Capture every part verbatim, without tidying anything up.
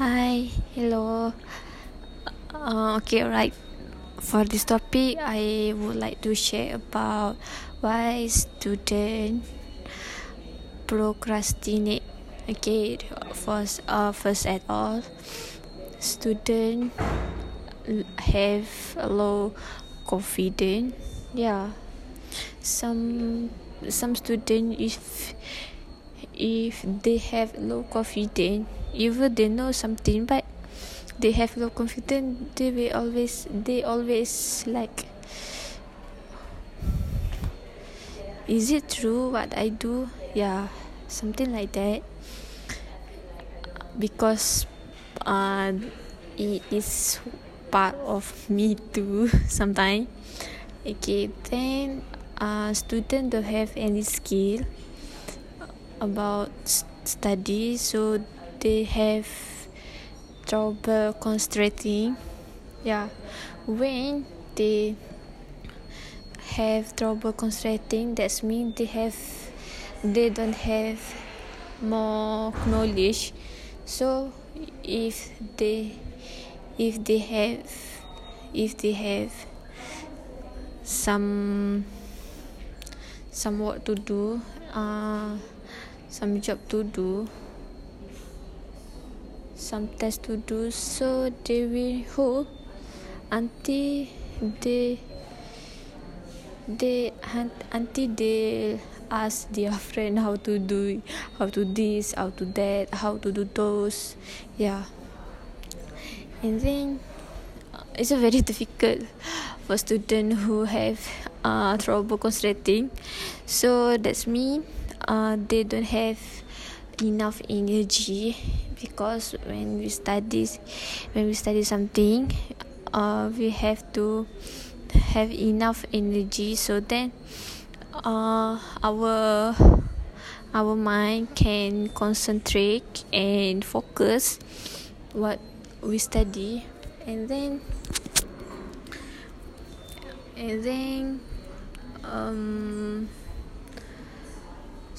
Hi, hello. Uh, okay, right. For this topic, I would like to share about why students procrastinate. Okay, first, uh, first at all, students have low confidence. Yeah, some some student if if they have low confidence. Even they know something, but they have low confidence. They will always, they always like, is it true what I do? Yeah, something like that. Because, uh, it is part of me too. Sometimes, okay. Then, uh, student don't have any skill about study, so they have trouble concentrating. Yeah, when they have trouble concentrating, that's mean they have they don't have more knowledge. So if they if they have if they have some some work to do, uh, some job to do, some tests to do, so they will hold until they they until they ask their friend how to do how to this, how to that, how to do those. Yeah, and then it's a very difficult for students who have uh trouble concentrating. So that's me. Uh, they don't have enough energy, because when we study when we study something, uh, we have to have enough energy, so then uh, our our mind can concentrate and focus what we study. And then and then um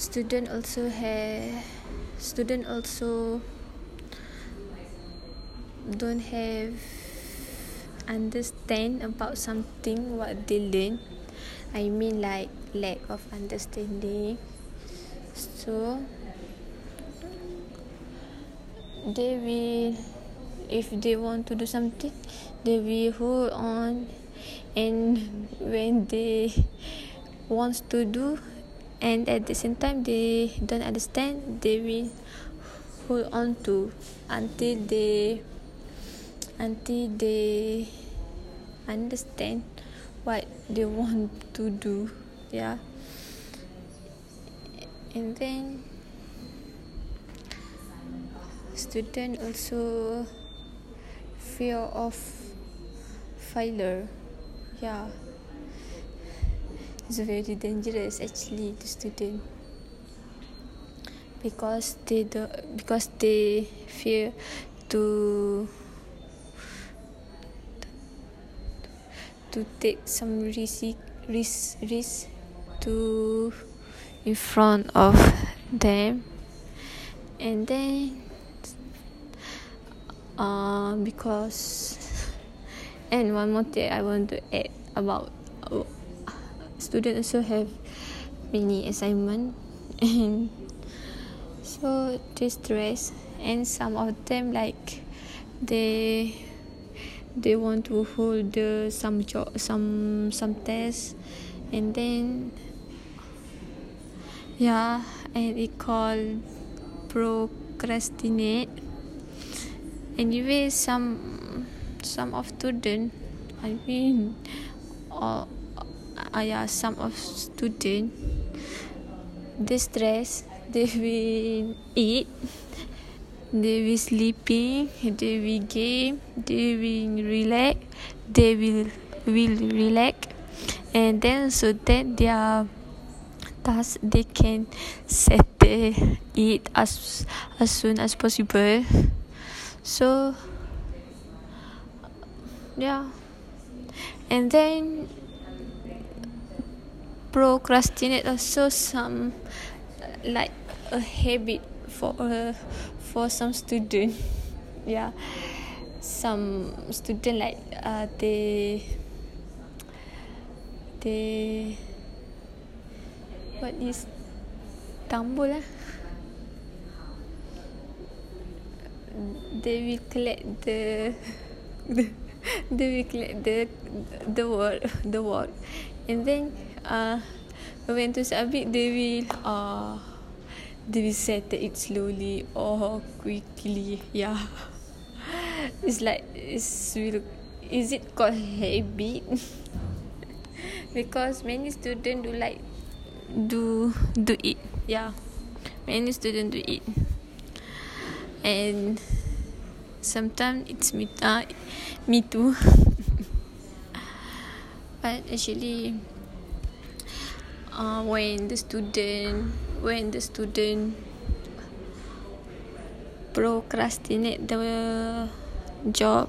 student also have student also don't have understand about something what they learn. I mean, like lack of understanding, so they will, if they want to do something, they will hold on, and when they wants to do and at the same time they don't understand, they will hold on to until they until they understand what they want to do. Yeah, and then student also fear of failure. Yeah, it's very dangerous actually to student, because they do, because they fear to to take some risk risk risk to in front of them. And then uh, because and one more thing I want to add about uh, students also have many assignment, and so they stress, and some of them like they they want to hold the some job some some tests, and then yeah, and it called procrastinate. Anyway, some some of student, I mean all. Uh, yeah, some of students, they stress, they will eat, they will sleeping, they will game, they will relax, they will will relax, and then so that their task they can settle it as as soon as possible. So yeah, and then procrastinate also some like a habit for uh, for some student. yeah, some student like uh, they they what is tambul lah. They will collect the, the they will collect the the word the word, and then uh when to submit they will uh they will settle it slowly or quickly. Yeah, it's like it's will is it called habit? Because many students do like do do it. Yeah, many students do it. And sometimes it's me, uh, me too. But actually, uh, when the student, when the student procrastinate the job,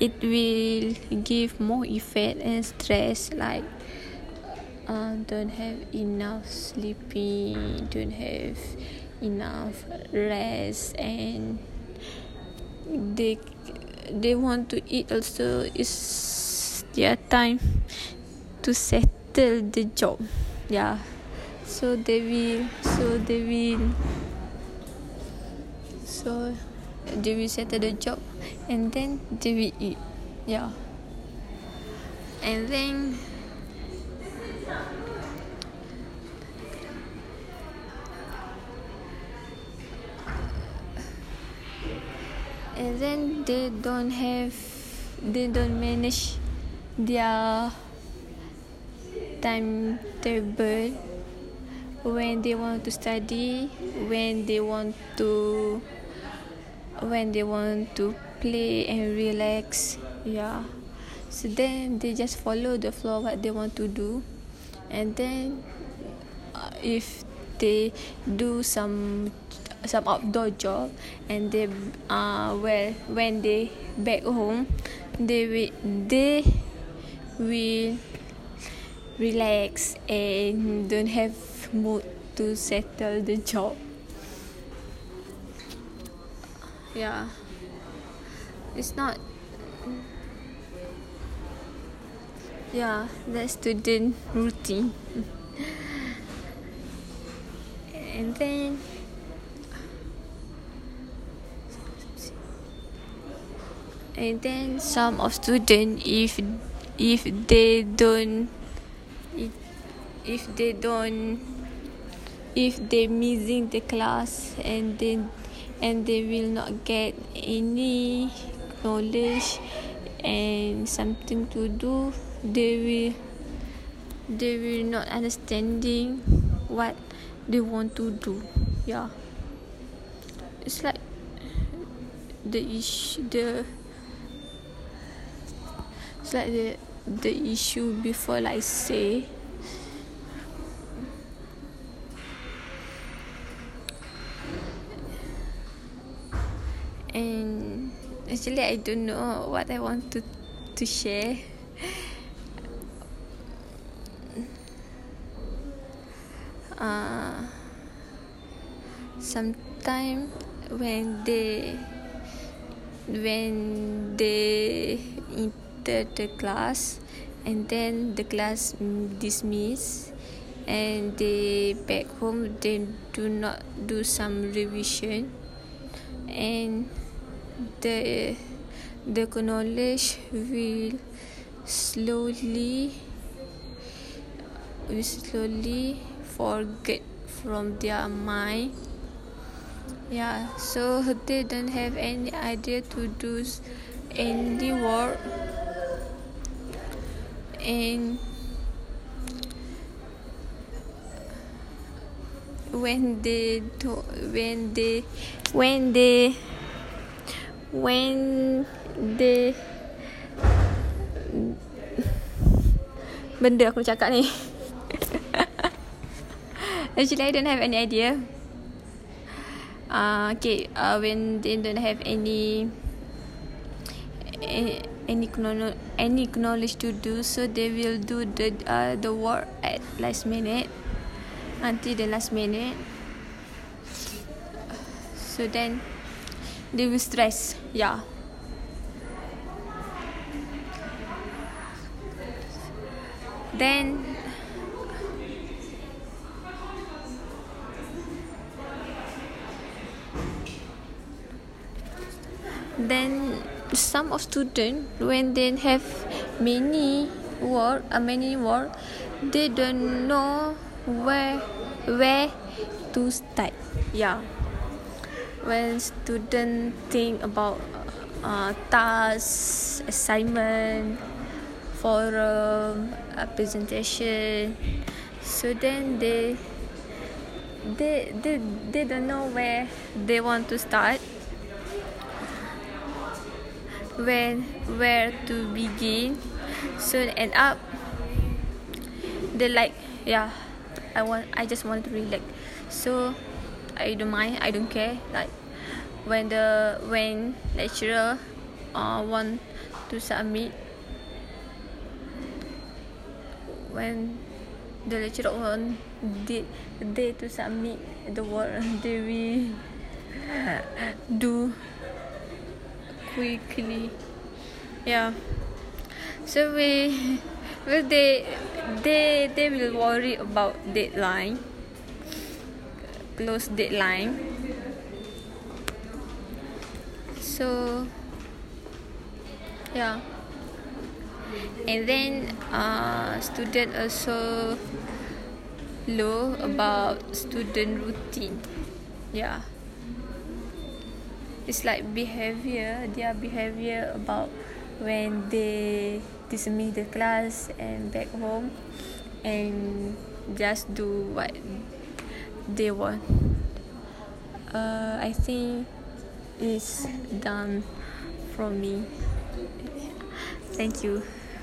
it will give more effect and stress. Like, uh, don't have enough sleeping, don't have enough rest, and they they want to eat also. It's their time to settle the job. Yeah, so they will so they will so they will settle the job, and then they will eat. Yeah, and then And then they don't have, they don't manage their timetable, when they want to study, when they want to, when they want to play and relax. Yeah. So then they just follow the flow what they want to do, and then uh, if they do some. some outdoor job, and they uh well when they back home they will they will relax and don't have mood to settle the job. Yeah, it's not yeah the student routine. And then And then some of students, if if they don't if, if they don't if they missing the class, and then and they will not get any knowledge and something to do, they will they will not understanding what they want to do. Yeah, it's like the issue the It's like the the issue before, like say and actually I don't know what I want to to share. Uh, sometime when they when they the class, and then the class dismiss, and they back home they do not do some revision, and the the knowledge will slowly will slowly forget from their mind. Yeah, so they don't have any idea to do any work. And when they do, when they when they when they benda aku cakap ni actually I don't have any idea. Uh, okay, uh, when they don't have any any Any any knowledge to do, so they will do the uh, the work at last minute, until the last minute. So then, they will stress. Yeah. Then then some of students, when they have many work, uh, many work, they don't know where where to start. Yeah. When students think about uh, tasks, assignment, forum, a presentation, so then they they they they don't know where they want to start, when where to begin, so end up they like, yeah, I want I just want to relax, so I don't mind, I don't care, like when the when lecturer uh, want to submit, when the lecturer want they, they to submit the work, they will do quickly. Yeah, so we well they they they will worry about deadline, close deadline. So yeah, and then uh, student also low about student routine. Yeah, it's like behavior, their behavior about when they dismiss the class and back home and just do what they want. uh, I think it's done from me. Thank you.